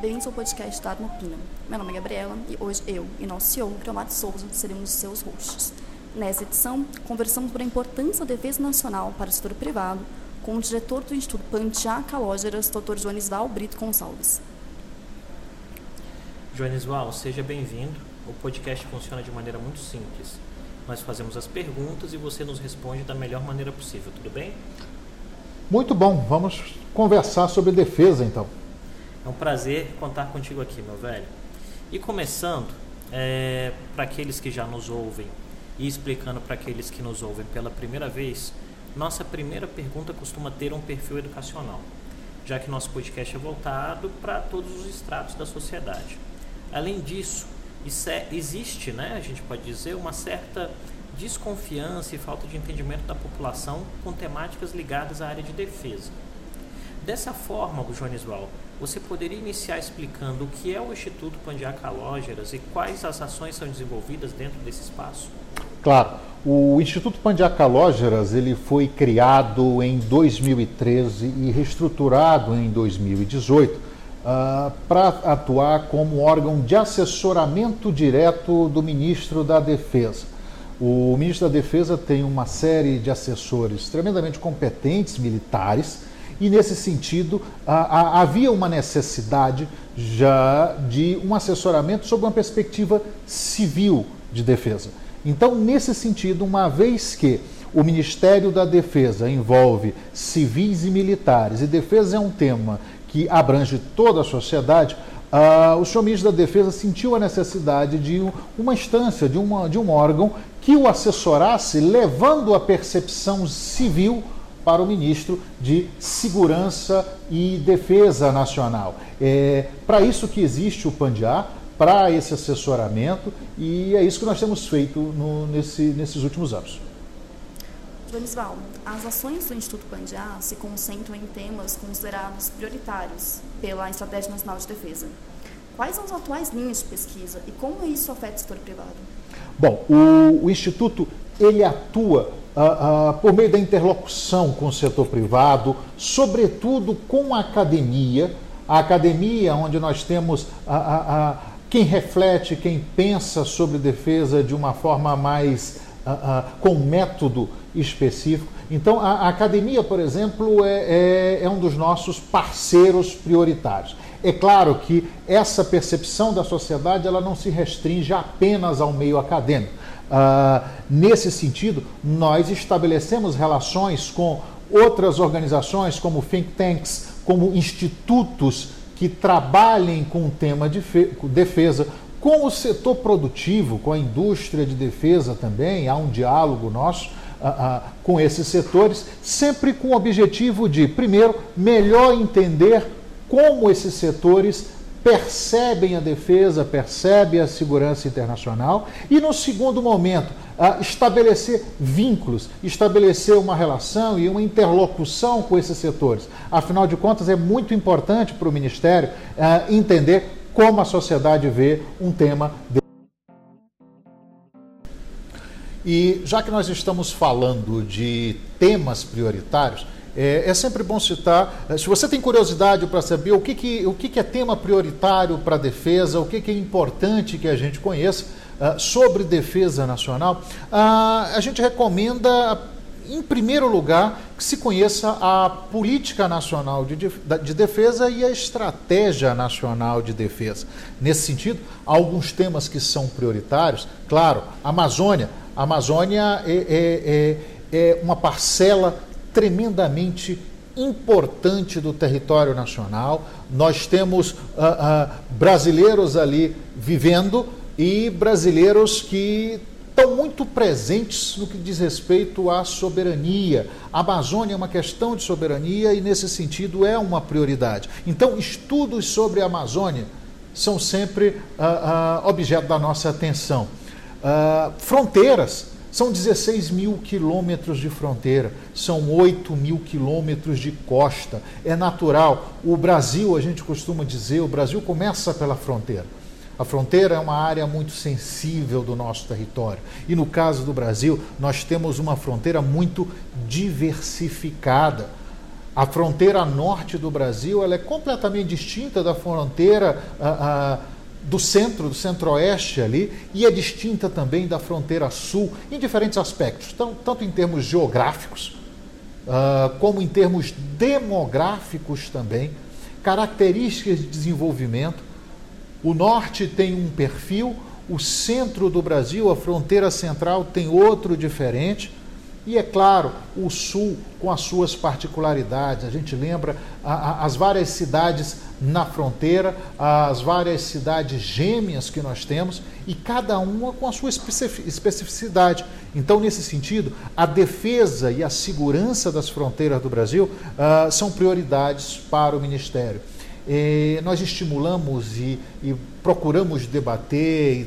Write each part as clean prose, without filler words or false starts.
Bem-vindos ao podcast Dharma Opina. Meu nome é Gabriela e hoje eu e nosso CEO, Creomar De Souza, seremos seus hosts. Nessa edição, conversamos sobre a importância da defesa nacional para o setor privado com o diretor do Instituto Pandiá Calógeras, Dr. Joanisval Brito Gonçalves. Joanisval, seja bem-vindo. O podcast funciona de maneira muito simples. Nós fazemos as perguntas e você nos responde da melhor maneira possível, tudo bem? Muito bom, vamos conversar sobre defesa então. É um prazer contar contigo aqui, meu velho. E começando, para aqueles que já nos ouvem e explicando para aqueles que nos ouvem pela primeira vez, nossa primeira pergunta costuma ter um perfil educacional, já que nosso podcast é voltado para todos os estratos da sociedade. Além disso, existe, né, a gente pode dizer, uma certa desconfiança e falta de entendimento da população com temáticas ligadas à área de defesa. Dessa forma, Joanisval, você poderia iniciar explicando o que é o Instituto Pandiá Calógeras e quais as ações são desenvolvidas dentro desse espaço? Claro. O Instituto Pandiá Calógeras, ele foi criado em 2013 e reestruturado em 2018 para atuar como órgão de assessoramento direto do Ministro da Defesa. O Ministro da Defesa tem uma série de assessores tremendamente competentes, militares, e nesse sentido havia uma necessidade já de um assessoramento sob uma perspectiva civil de defesa. Então, nesse sentido, uma vez que o Ministério da Defesa envolve civis e militares, e defesa é um tema que abrange toda a sociedade, o senhor Ministro da Defesa sentiu a necessidade de uma instância, de um órgão que o assessorasse, levando a percepção civil para o Ministro de Segurança e Defesa Nacional. É para isso que existe o Pandiá, para esse assessoramento, e é isso que nós temos feito nesses últimos anos. Joanisval, as ações do Instituto Pandiá se concentram em temas considerados prioritários pela Estratégia Nacional de Defesa. Quais são as atuais linhas de pesquisa e como isso afeta o setor privado? Bom, o Instituto ele atua por meio da interlocução com o setor privado, sobretudo com a academia. A academia, onde nós temos quem reflete, quem pensa sobre defesa de uma forma mais com método específico. Então, a academia, por exemplo, é um dos nossos parceiros prioritários. É claro que essa percepção da sociedade ela não se restringe apenas ao meio acadêmico. Nesse sentido, nós estabelecemos relações com outras organizações, como think tanks, como institutos que trabalhem com o tema de defesa, com o setor produtivo, com a indústria de defesa também. Há um diálogo nosso com esses setores, sempre com o objetivo de, primeiro, melhor entender como esses setores percebem a defesa, percebem a segurança internacional e, no segundo momento, estabelecer vínculos, estabelecer uma relação e uma interlocução com esses setores. Afinal de contas, é muito importante para o Ministério entender como a sociedade vê um tema de... E já que nós estamos falando de temas prioritários, é sempre bom citar, se você tem curiosidade para saber o que é tema prioritário para a defesa, o que é importante que a gente conheça sobre defesa nacional, a gente recomenda, em primeiro lugar, que se conheça a Política Nacional de Defesa e a Estratégia Nacional de Defesa. Nesse sentido, há alguns temas que são prioritários, claro, Amazônia. A Amazônia é uma parcela tremendamente importante do território nacional. Nós temos brasileiros ali vivendo e brasileiros que estão muito presentes no que diz respeito à soberania. A Amazônia é uma questão de soberania e, nesse sentido, é uma prioridade. Então, estudos sobre a Amazônia são sempre objeto da nossa atenção. Fronteiras. São 16 mil quilômetros de fronteira, são 8 mil quilômetros de costa. É natural. O Brasil, a gente costuma dizer, o Brasil começa pela fronteira. A fronteira é uma área muito sensível do nosso território. E no caso do Brasil, nós temos uma fronteira muito diversificada. A fronteira norte do Brasil ela é completamente distinta da fronteira do centro, do centro-oeste ali, e é distinta também da fronteira sul, em diferentes aspectos, tanto em termos geográficos, como em termos demográficos também, características de desenvolvimento. O norte tem um perfil, o centro do Brasil, a fronteira central, tem outro diferente. E, é claro, o sul com as suas particularidades. A gente lembra as várias cidades na fronteira, as várias cidades gêmeas que nós temos, e cada uma com a sua especificidade. Então, nesse sentido, a defesa e a segurança das fronteiras do Brasil são prioridades para o Ministério. Nós estimulamos e procuramos debater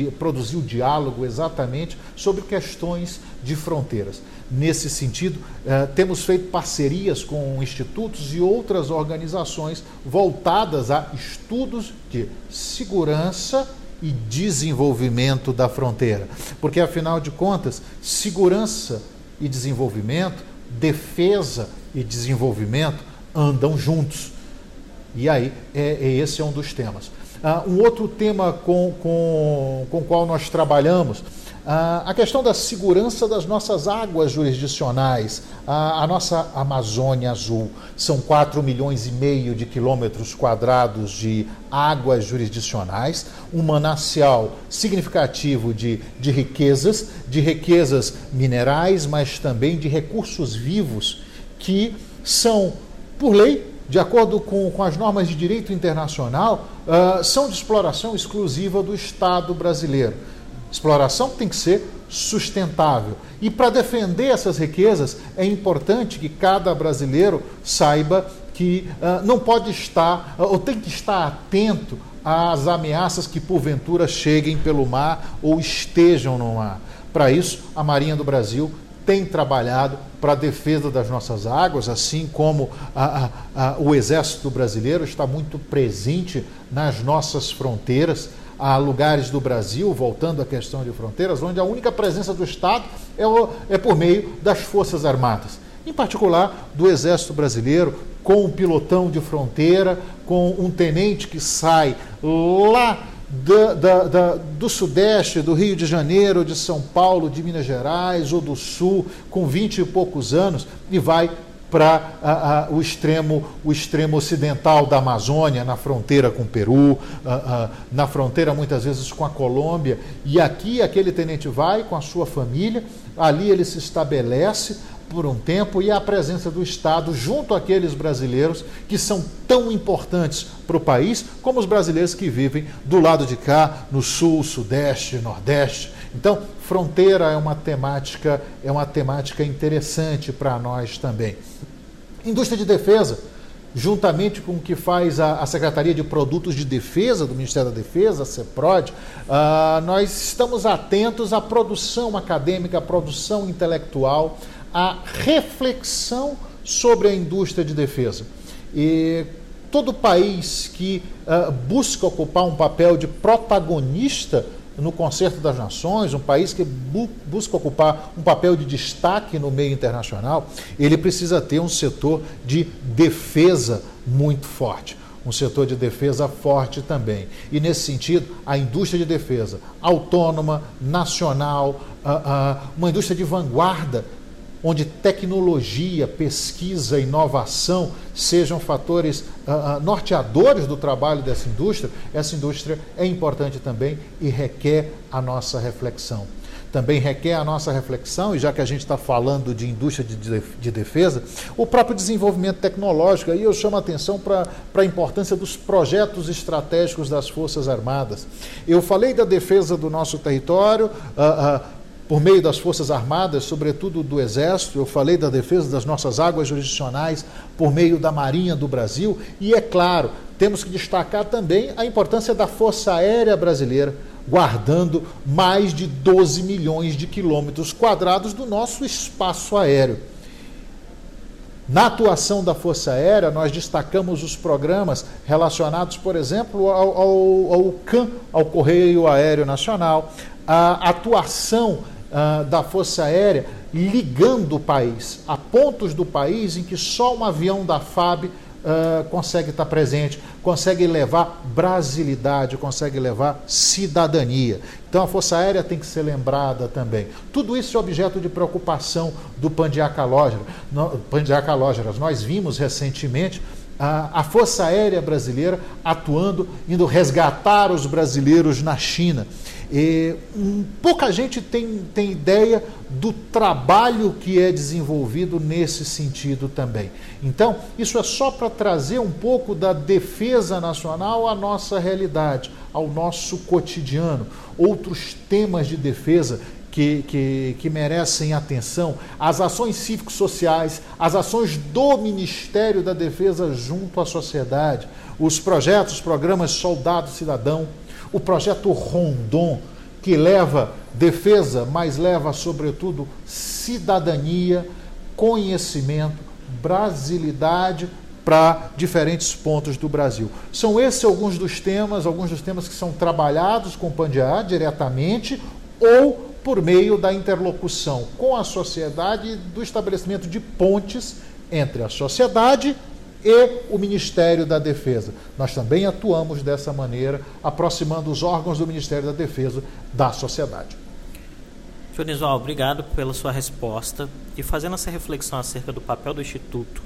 e produzir o diálogo exatamente sobre questões de fronteiras. Nesse sentido, temos feito parcerias com institutos e outras organizações voltadas a estudos de segurança e desenvolvimento da fronteira. Porque, afinal de contas, segurança e desenvolvimento, defesa e desenvolvimento andam juntos. E aí, esse é um dos temas. Um outro tema com o qual nós trabalhamos, a questão da segurança das nossas águas jurisdicionais, a nossa Amazônia Azul. São 4,5 milhões de quilômetros quadrados de águas jurisdicionais, um manancial significativo de riquezas minerais, mas também de recursos vivos que são, por lei, de acordo com as normas de direito internacional, são de exploração exclusiva do Estado brasileiro. Exploração tem que ser sustentável. E para defender essas riquezas, é importante que cada brasileiro saiba que não pode estar, ou tem que estar atento às ameaças que porventura cheguem pelo mar ou estejam no mar. Para isso, a Marinha do Brasil tem trabalhado para a defesa das nossas águas, assim como o Exército Brasileiro está muito presente nas nossas fronteiras. Há lugares do Brasil, voltando à questão de fronteiras, onde a única presença do Estado é por meio das Forças Armadas, em particular do Exército Brasileiro, com um pilotão de fronteira, com um tenente que sai lá do Sudeste, do Rio de Janeiro, de São Paulo, de Minas Gerais ou do Sul, com 20 e poucos anos, e vai para o extremo ocidental da Amazônia, na fronteira com o Peru, na fronteira muitas vezes com a Colômbia. E aqui aquele tenente vai com a sua família, ali ele se estabelece por um tempo, e a presença do Estado junto àqueles brasileiros que são tão importantes para o país, como os brasileiros que vivem do lado de cá, no Sul, Sudeste, Nordeste. Então, fronteira é uma temática interessante para nós também. Indústria de defesa, juntamente com o que faz a Secretaria de Produtos de Defesa do Ministério da Defesa, a SEPROD, nós estamos atentos à produção acadêmica, à produção intelectual, a reflexão sobre a indústria de defesa. E todo país que busca ocupar um papel de protagonista no Concerto das Nações, um país que busca ocupar um papel de destaque no meio internacional, ele precisa ter um setor de defesa muito forte. Um setor de defesa forte também. E, nesse sentido, a indústria de defesa autônoma, nacional, uma indústria de vanguarda, onde tecnologia, pesquisa, inovação sejam fatores norteadores do trabalho dessa indústria, essa indústria é importante também e requer a nossa reflexão. Também requer a nossa reflexão, e já que a gente está falando de indústria de defesa, o próprio desenvolvimento tecnológico. Aí eu chamo a atenção para a importância dos projetos estratégicos das Forças Armadas. Eu falei da defesa do nosso território, por meio das Forças Armadas, sobretudo do Exército. Eu falei da defesa das nossas águas jurisdicionais por meio da Marinha do Brasil. E, é claro, temos que destacar também a importância da Força Aérea Brasileira, guardando mais de 12 milhões de quilômetros quadrados do nosso espaço aéreo. Na atuação da Força Aérea, nós destacamos os programas relacionados, por exemplo, ao CAN, ao Correio Aéreo Nacional. A atuação da Força Aérea ligando o país a pontos do país em que só um avião da FAB consegue estar presente, consegue levar brasilidade, consegue levar cidadania. Então a Força Aérea tem que ser lembrada também. Tudo isso é objeto de preocupação do Pandiá Calógeras. Nós vimos recentemente a Força Aérea Brasileira atuando, indo resgatar os brasileiros na China. E, pouca gente tem ideia do trabalho que é desenvolvido nesse sentido também. Então, isso é só para trazer um pouco da defesa nacional à nossa realidade, ao nosso cotidiano. Outros temas de defesa que merecem atenção, as ações cívico-sociais, as ações do Ministério da Defesa junto à sociedade, os projetos, os programas Soldado Cidadão, o projeto Rondon, que leva defesa, mas leva, sobretudo, cidadania, conhecimento, brasilidade para diferentes pontos do Brasil. São esses alguns dos temas que são trabalhados com o Pandiá diretamente ou por meio da interlocução com a sociedade e do estabelecimento de pontes entre a sociedade e o Ministério da Defesa. Nós também atuamos dessa maneira, aproximando os órgãos do Ministério da Defesa da sociedade. Joanisval, obrigado pela sua resposta. E fazendo essa reflexão acerca do papel do Instituto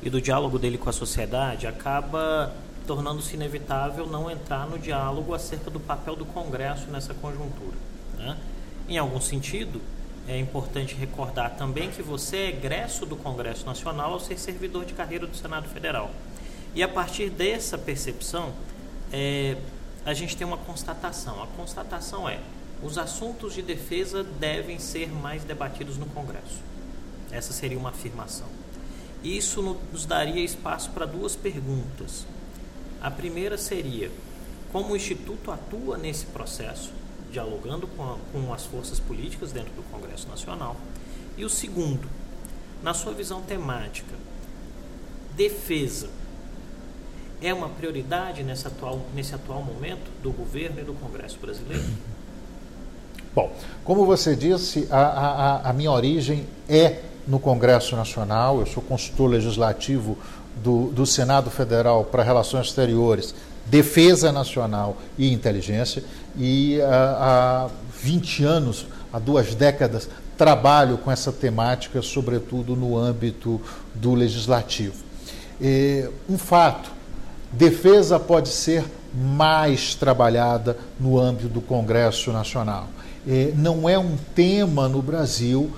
e do diálogo dele com a sociedade, acaba tornando-se inevitável não entrar no diálogo acerca do papel do Congresso nessa conjuntura, né? Em algum sentido, é importante recordar também que você é egresso do Congresso Nacional ao ser servidor de carreira do Senado Federal. E a partir dessa percepção, a gente tem uma constatação. A constatação é: os assuntos de defesa devem ser mais debatidos no Congresso. Essa seria uma afirmação. Isso nos daria espaço para duas perguntas. A primeira seria: como o Instituto atua nesse processo, dialogando com as forças políticas dentro do Congresso Nacional? E o segundo, na sua visão temática, defesa é uma prioridade nesse atual momento do governo e do Congresso brasileiro? Bom, como você disse, a minha origem é no Congresso Nacional. Eu sou consultor legislativo do Senado Federal para Relações Exteriores, Defesa Nacional e Inteligência, e há 20 anos, há 2 décadas, trabalho com essa temática, sobretudo no âmbito do legislativo. Um fato: defesa pode ser mais trabalhada no âmbito do Congresso Nacional. Não é um tema no Brasil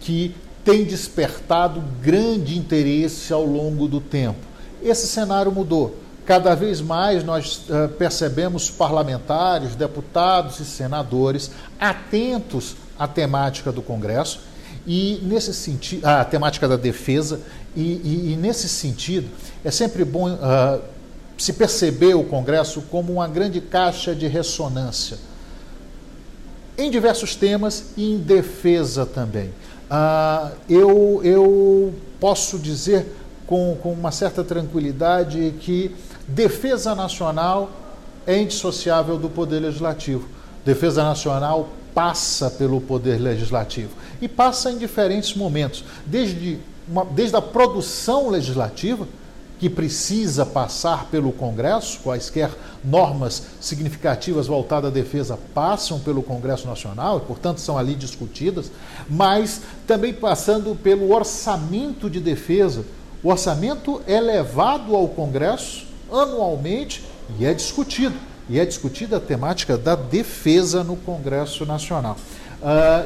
que tem despertado grande interesse ao longo do tempo. Esse cenário mudou. Cada vez mais nós percebemos parlamentares, deputados e senadores atentos à temática do Congresso e nesse sentido, à temática da defesa, e nesse sentido é sempre bom se perceber o Congresso como uma grande caixa de ressonância em diversos temas e em defesa também. Eu posso dizer com uma certa tranquilidade que defesa nacional é indissociável do poder legislativo. Defesa nacional passa pelo poder legislativo e passa em diferentes momentos, desde a produção legislativa, que precisa passar pelo Congresso. Quaisquer normas significativas voltadas à defesa passam pelo Congresso Nacional e, portanto, são ali discutidas, mas também passando pelo orçamento de defesa. O orçamento é levado ao Congresso anualmente e é discutido. E é discutida a temática da defesa no Congresso Nacional.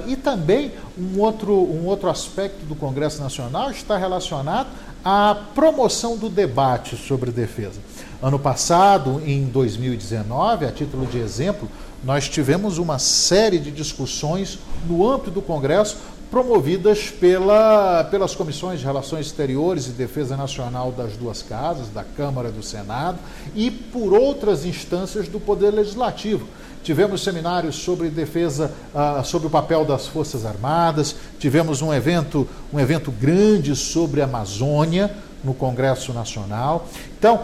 E também um outro aspecto do Congresso Nacional está relacionado à promoção do debate sobre defesa. Ano passado, em 2019, a título de exemplo, nós tivemos uma série de discussões no âmbito do Congresso promovidas pelas comissões de Relações Exteriores e Defesa Nacional das duas casas, da Câmara e do Senado, e por outras instâncias do Poder Legislativo. Tivemos seminários sobre defesa, sobre o papel das Forças Armadas, tivemos um evento grande sobre a Amazônia no Congresso Nacional. Então,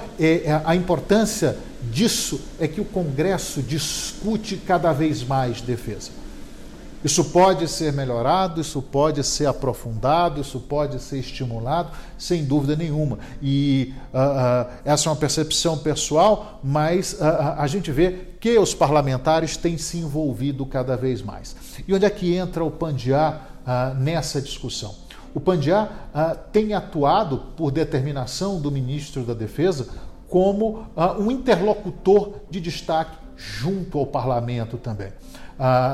a importância disso é que o Congresso discute cada vez mais defesa. Isso pode ser melhorado, isso pode ser aprofundado, isso pode ser estimulado, sem dúvida nenhuma. E essa é uma percepção pessoal, mas a gente vê que os parlamentares têm se envolvido cada vez mais. E onde é que entra o Pandiá nessa discussão? O Pandiá tem atuado, por determinação do ministro da Defesa, como um interlocutor de destaque junto ao parlamento também.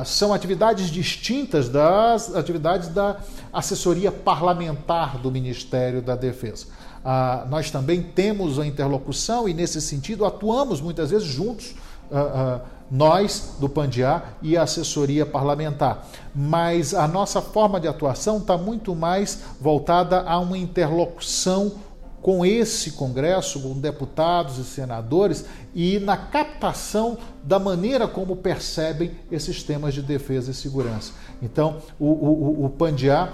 São atividades distintas das atividades da assessoria parlamentar do Ministério da Defesa. Nós também temos a interlocução e, nesse sentido, atuamos muitas vezes juntos, nós do Pandiá e a assessoria parlamentar. Mas a nossa forma de atuação está muito mais voltada a uma interlocução com esse Congresso, com deputados e senadores, e na captação da maneira como percebem esses temas de defesa e segurança. Então, o Pandiá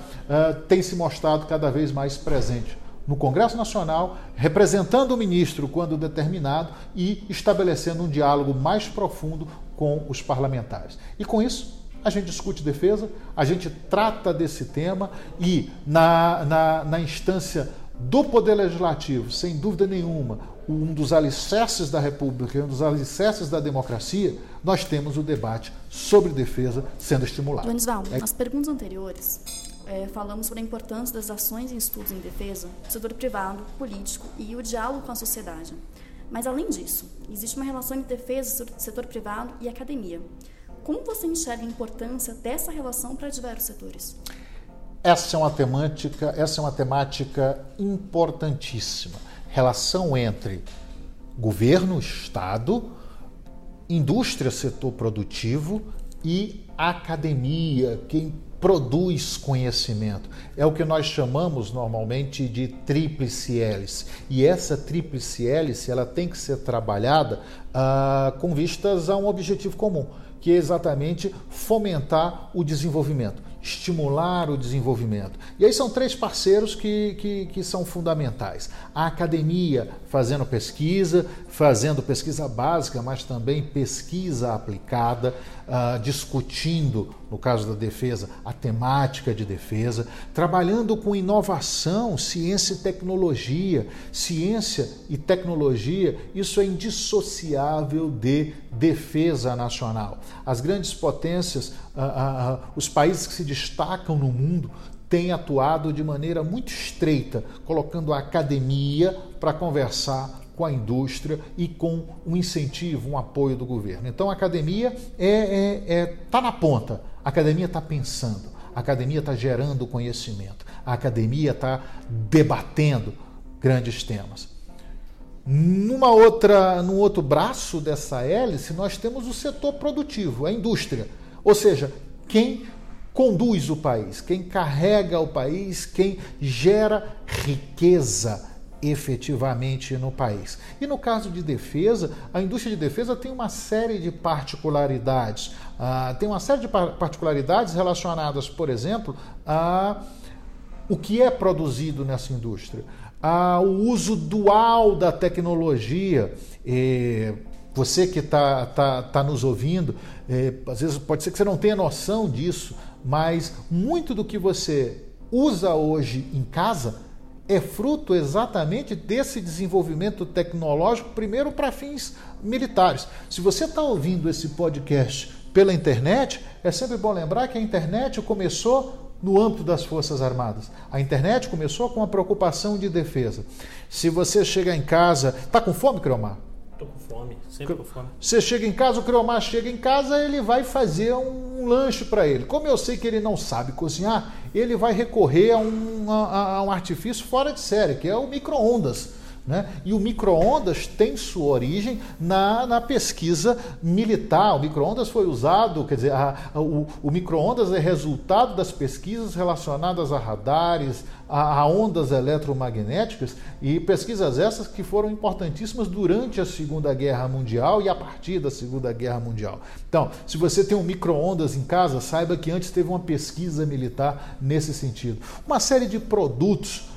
tem se mostrado cada vez mais presente no Congresso Nacional, representando o ministro quando determinado e estabelecendo um diálogo mais profundo com os parlamentares. E com isso, a gente discute defesa, a gente trata desse tema e na instância do Poder Legislativo, sem dúvida nenhuma, um dos alicerces da República, um dos alicerces da democracia, nós temos o debate sobre defesa sendo estimulado. Joanisval, nas perguntas anteriores, falamos sobre a importância das ações em estudos em defesa, do setor privado, político e o diálogo com a sociedade. Mas, além disso, existe uma relação entre defesa, setor privado e academia. Como você enxerga a importância dessa relação para diversos setores? Essa é uma temática importantíssima. Relação entre governo, Estado, indústria, setor produtivo e academia, quem produz conhecimento. É o que nós chamamos normalmente de tríplice hélice. E essa tríplice hélice ela tem que ser trabalhada com vistas a um objetivo comum, que é exatamente fomentar o desenvolvimento, estimular o desenvolvimento. E aí são três parceiros que são fundamentais. A academia fazendo pesquisa básica, mas também pesquisa aplicada, discutindo, no caso da defesa, a temática de defesa, trabalhando com inovação, ciência e tecnologia, isso é indissociável de defesa nacional. As grandes potências, os países que se destacam no mundo, têm atuado de maneira muito estreita, colocando a academia para conversar com a indústria e com um incentivo, um apoio do governo. Então a academia está na ponta, a academia está pensando, a academia está gerando conhecimento, a academia está debatendo grandes temas. Num outro braço dessa hélice, nós temos o setor produtivo, a indústria, ou seja, quem conduz o país, quem carrega o país, quem gera riqueza efetivamente no país. E no caso de defesa, a indústria de defesa tem uma série de particularidades. Tem uma série de particularidades relacionadas, por exemplo, a o que é produzido nessa indústria, ao uso dual da tecnologia. Você que está nos ouvindo, às vezes pode ser que você não tenha noção disso, mas muito do que você usa hoje em casa é fruto exatamente desse desenvolvimento tecnológico, primeiro para fins militares. Se você está ouvindo esse podcast pela internet, é sempre bom lembrar que a internet começou no âmbito das Forças Armadas. A internet começou com a preocupação de defesa. Se você chega em casa... Está com fome, Creomar? Estou com fome, sempre com fome. Você chega em casa, o Creomar chega em casa, ele vai fazer um lanche para ele. Como eu sei que ele não sabe cozinhar, ele vai recorrer a um artifício fora de série, que é o micro-ondas, né? E o micro-ondas tem sua origem na pesquisa militar. O micro-ondas foi usado, quer dizer, o micro-ondas é resultado das pesquisas relacionadas a radares, a ondas eletromagnéticas, e pesquisas essas que foram importantíssimas durante a Segunda Guerra Mundial e a partir da Segunda Guerra Mundial. Então, se você tem um micro-ondas em casa, saiba que antes teve uma pesquisa militar nesse sentido. Uma série de produtos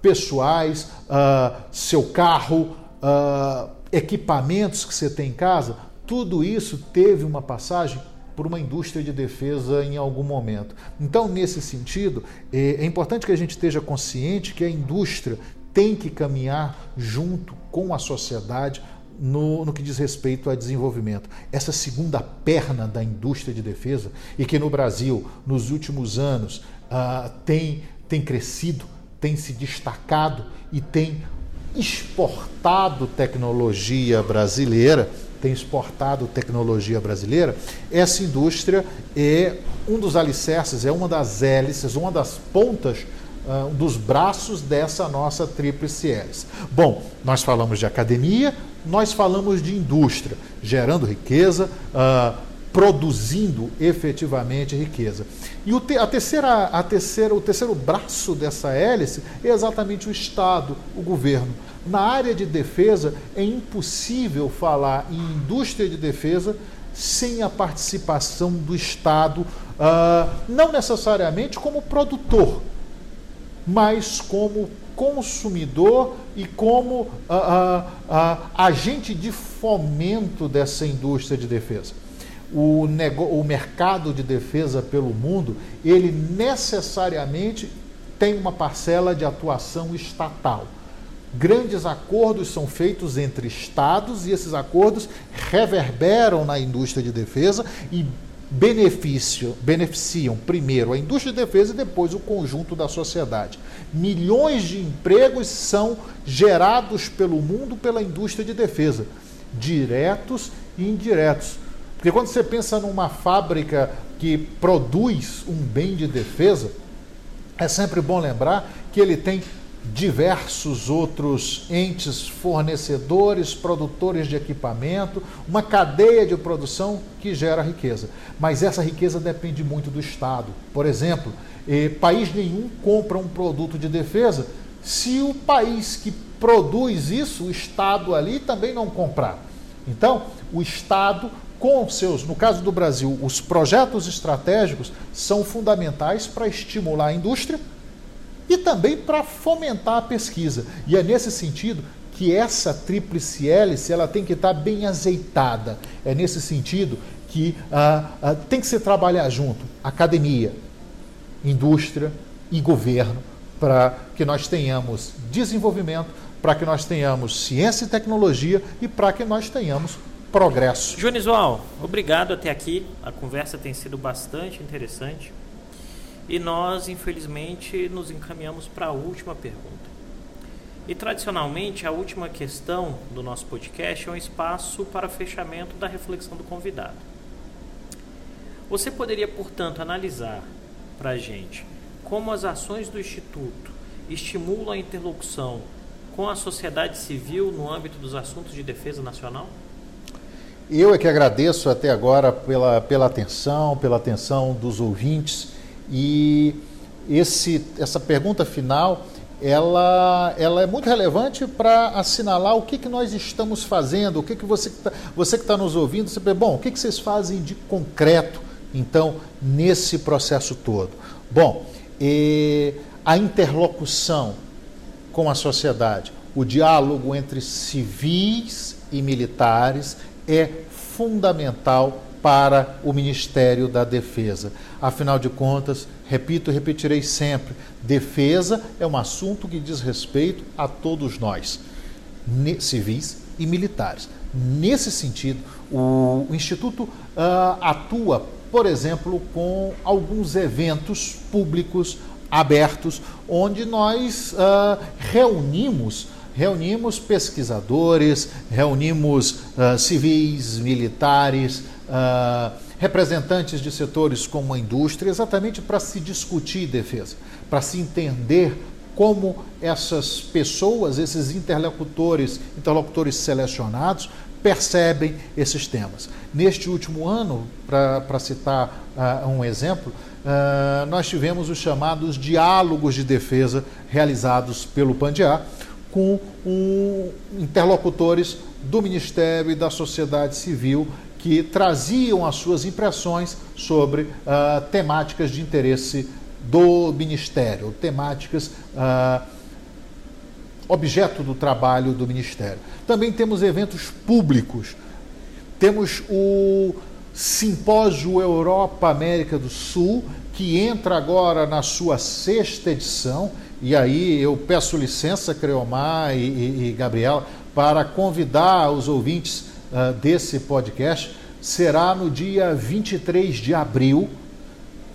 pessoais, seu carro, equipamentos que você tem em casa, tudo isso teve uma passagem por uma indústria de defesa em algum momento. Então, nesse sentido, é importante que a gente esteja consciente que a indústria tem que caminhar junto com a sociedade no que diz respeito a desenvolvimento. Essa segunda perna da indústria de defesa, e que no Brasil, nos últimos anos, tem crescido, tem se destacado e tem exportado tecnologia brasileira, essa indústria é um dos alicerces, é uma das hélices, uma das pontas dos braços dessa nossa tríplice hélice. Bom, nós falamos de academia, nós falamos de indústria, gerando riqueza, produzindo efetivamente riqueza. E o terceiro braço dessa hélice é exatamente o Estado, o governo. Na área de defesa, é impossível falar em indústria de defesa sem a participação do Estado, não necessariamente como produtor, mas como consumidor e como agente de fomento dessa indústria de defesa. O mercado de defesa pelo mundo, ele necessariamente tem uma parcela de atuação estatal. Grandes acordos são feitos entre estados e esses acordos reverberam na indústria de defesa e beneficiam primeiro a indústria de defesa e depois o conjunto da sociedade. Milhões de empregos são gerados pelo mundo pela indústria de defesa, diretos e indiretos. Porque quando você pensa numa fábrica que produz um bem de defesa, é sempre bom lembrar que ele tem diversos outros entes, fornecedores, produtores de equipamento, uma cadeia de produção que gera riqueza. Mas essa riqueza depende muito do Estado. Por exemplo, país nenhum compra um produto de defesa se o país que produz isso, o Estado ali, também não comprar. Então, o Estado, no caso do Brasil, os projetos estratégicos são fundamentais para estimular a indústria e também para fomentar a pesquisa. E é nesse sentido que essa tríplice hélice ela tem que estar bem azeitada. É nesse sentido que tem que se trabalhar junto academia, indústria e governo para que nós tenhamos desenvolvimento, para que nós tenhamos ciência e tecnologia e para que nós tenhamos progresso. Joanisval, obrigado até aqui. A conversa tem sido bastante interessante. E nós, infelizmente, nos encaminhamos para a última pergunta. E, tradicionalmente, a última questão do nosso podcast é um espaço para fechamento da reflexão do convidado. Você poderia, portanto, analisar para a gente como as ações do Instituto estimulam a interlocução com a sociedade civil no âmbito dos assuntos de defesa nacional? Eu é que agradeço até agora pela atenção dos ouvintes, e essa pergunta final ela é muito relevante para assinalar o que nós estamos fazendo, o que você que está nos ouvindo, você pergunta, bom, o que vocês fazem de concreto, então, nesse processo todo? Bom, a interlocução com a sociedade, o diálogo entre civis e militares é fundamental para o Ministério da Defesa. Afinal de contas, repito e repetirei sempre, defesa é um assunto que diz respeito a todos nós, civis e militares. Nesse sentido, o Instituto atua, por exemplo, com alguns eventos públicos abertos, onde nós reunimos pesquisadores, reunimos civis, militares, representantes de setores como a indústria, exatamente para se discutir defesa, para se entender como essas pessoas, esses interlocutores selecionados, percebem esses temas. Neste último ano, para citar um exemplo, nós tivemos os chamados diálogos de defesa realizados pelo Pandiá, com interlocutores do Ministério e da sociedade civil que traziam as suas impressões sobre temáticas de interesse do Ministério, temáticas objeto do trabalho do Ministério. Também temos eventos públicos, temos o Simpósio Europa-América do Sul, que entra agora na sua 6ª edição. E aí eu peço licença, Creomar e Gabriela, para convidar os ouvintes desse podcast. Será no dia 23 de abril.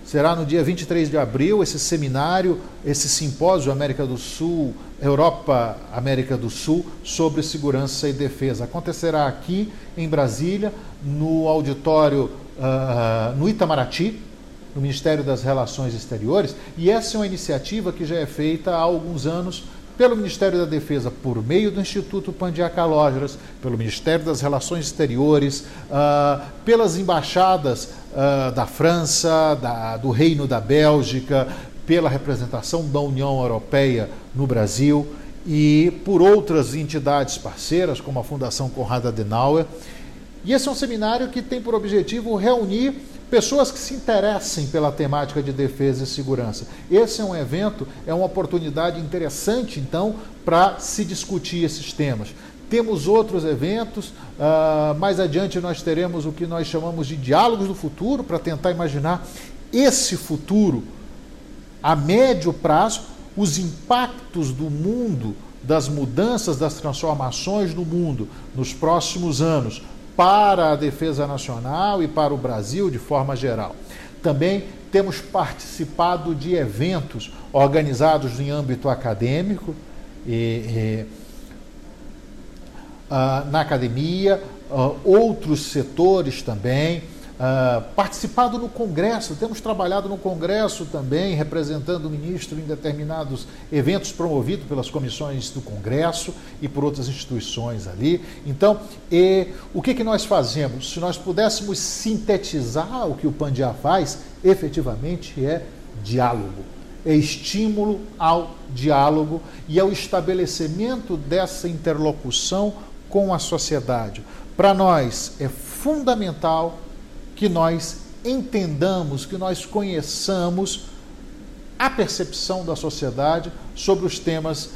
Será no dia 23 de abril esse seminário, esse simpósio América do Sul, Europa, América do Sul, sobre segurança e defesa. Acontecerá aqui em Brasília, no auditório, no Itamaraty, no Ministério das Relações Exteriores. E essa é uma iniciativa que já é feita há alguns anos pelo Ministério da Defesa, por meio do Instituto Pandiá Calógeras, pelo Ministério das Relações Exteriores, pelas embaixadas da França, do Reino da Bélgica, pela representação da União Europeia no Brasil e por outras entidades parceiras, como a Fundação Konrad Adenauer. E esse é um seminário que tem por objetivo reunir pessoas que se interessem pela temática de defesa e segurança. Esse é um evento, é uma oportunidade interessante, então, para se discutir esses temas. Temos outros eventos, mais adiante nós teremos o que nós chamamos de diálogos do futuro, para tentar imaginar esse futuro a médio prazo, os impactos do mundo, das mudanças, das transformações no mundo nos próximos anos, para a defesa nacional e para o Brasil de forma geral. Também temos participado de eventos organizados em âmbito acadêmico, na academia, outros setores também, participado no Congresso, temos trabalhado no Congresso também, representando o ministro em determinados eventos promovidos pelas comissões do Congresso e por outras instituições ali. Então, o que nós fazemos? Se nós pudéssemos sintetizar o que o Pandiá faz, efetivamente é diálogo, é estímulo ao diálogo e ao estabelecimento dessa interlocução com a sociedade. Para nós é fundamental que nós entendamos, que nós conheçamos a percepção da sociedade sobre os temas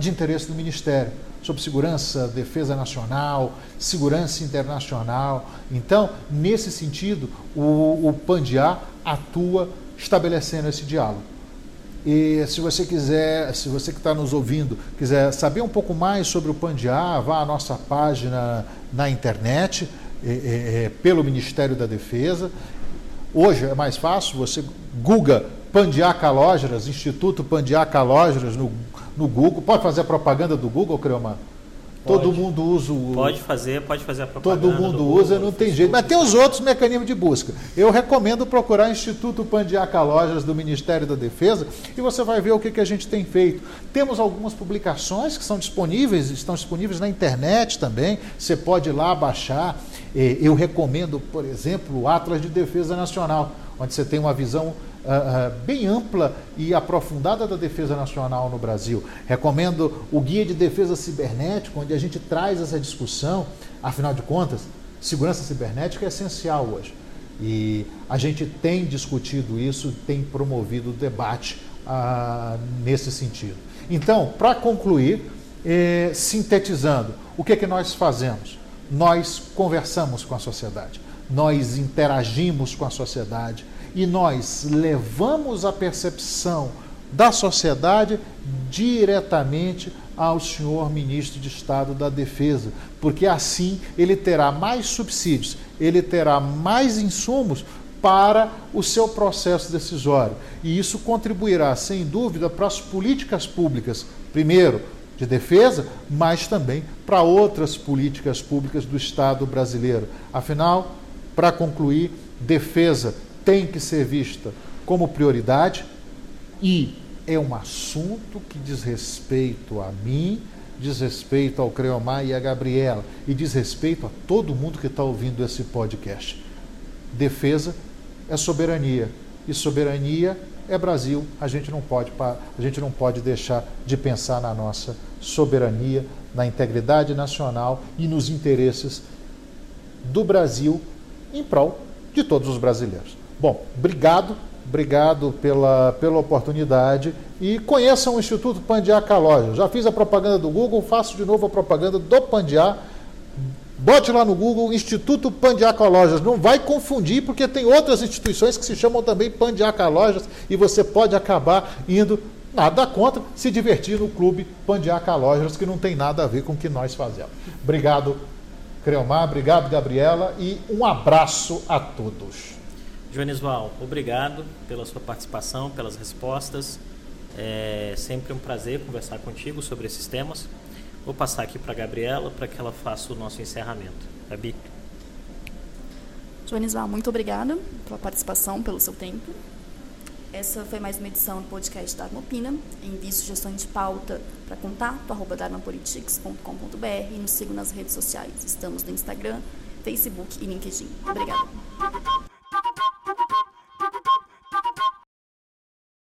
de interesse do Ministério, sobre segurança, defesa nacional, segurança internacional. Então, nesse sentido, o Pandiá atua estabelecendo esse diálogo. E se você que está nos ouvindo quiser saber um pouco mais sobre o Pandiá, vá à nossa página na internet, pelo Ministério da Defesa. Hoje é mais fácil, você google Pandiá Calógeras, Instituto Pandiá Calógeras no Google. Pode fazer a propaganda do Google, Creomar? Todo mundo usa o... Pode fazer a propaganda. Todo mundo usa, não tem jeito. Mas tem os outros mecanismos de busca. Eu recomendo procurar Instituto Pandiá Calógeras do Ministério da Defesa e você vai ver o que a gente tem feito. Temos algumas publicações que estão disponíveis na internet também. Você pode ir lá baixar. Eu recomendo, por exemplo, o Atlas de Defesa Nacional, onde você tem uma visão bem ampla e aprofundada da defesa nacional no Brasil. Recomendo o Guia de Defesa Cibernética, onde a gente traz essa discussão. Afinal de contas, segurança cibernética é essencial hoje. E a gente tem discutido isso, tem promovido o debate nesse sentido. Então, para concluir, sintetizando, o que nós fazemos? Nós conversamos com a sociedade, nós interagimos com a sociedade, e nós levamos a percepção da sociedade diretamente ao senhor ministro de Estado da Defesa, porque assim ele terá mais subsídios, ele terá mais insumos para o seu processo decisório. E isso contribuirá, sem dúvida, para as políticas públicas, primeiro, de defesa, mas também para outras políticas públicas do Estado brasileiro. Afinal, para concluir, defesa tem que ser vista como prioridade e é um assunto que diz respeito a mim, diz respeito ao Creomar e à Gabriela e diz respeito a todo mundo que está ouvindo esse podcast. Defesa é soberania e soberania é Brasil. A gente não pode deixar de pensar na nossa soberania, na integridade nacional e nos interesses do Brasil em prol de todos os brasileiros. Bom, obrigado pela oportunidade e conheçam o Instituto Pandiá Calógeras. Já fiz a propaganda do Google, faço de novo a propaganda do Pandiá. Bote lá no Google, Instituto Pandiá Calógeras. Não vai confundir, porque tem outras instituições que se chamam também Pandiá Calógeras e você pode acabar indo, nada contra, se divertir no clube Pandiá Calógeras, que não tem nada a ver com o que nós fazemos. Obrigado, Creomar. Obrigado, Gabriela. E um abraço a todos. Joanisval, obrigado pela sua participação, pelas respostas. É sempre um prazer conversar contigo sobre esses temas. Vou passar aqui para a Gabriela para que ela faça o nosso encerramento. Gabi. Joanisval, muito obrigada pela participação, pelo seu tempo. Essa foi mais uma edição do podcast Dharma Opina. Envie sugestões de pauta para contato@dharmapolitics.com.br e nos sigam nas redes sociais. Estamos no Instagram, Facebook e LinkedIn. Obrigada.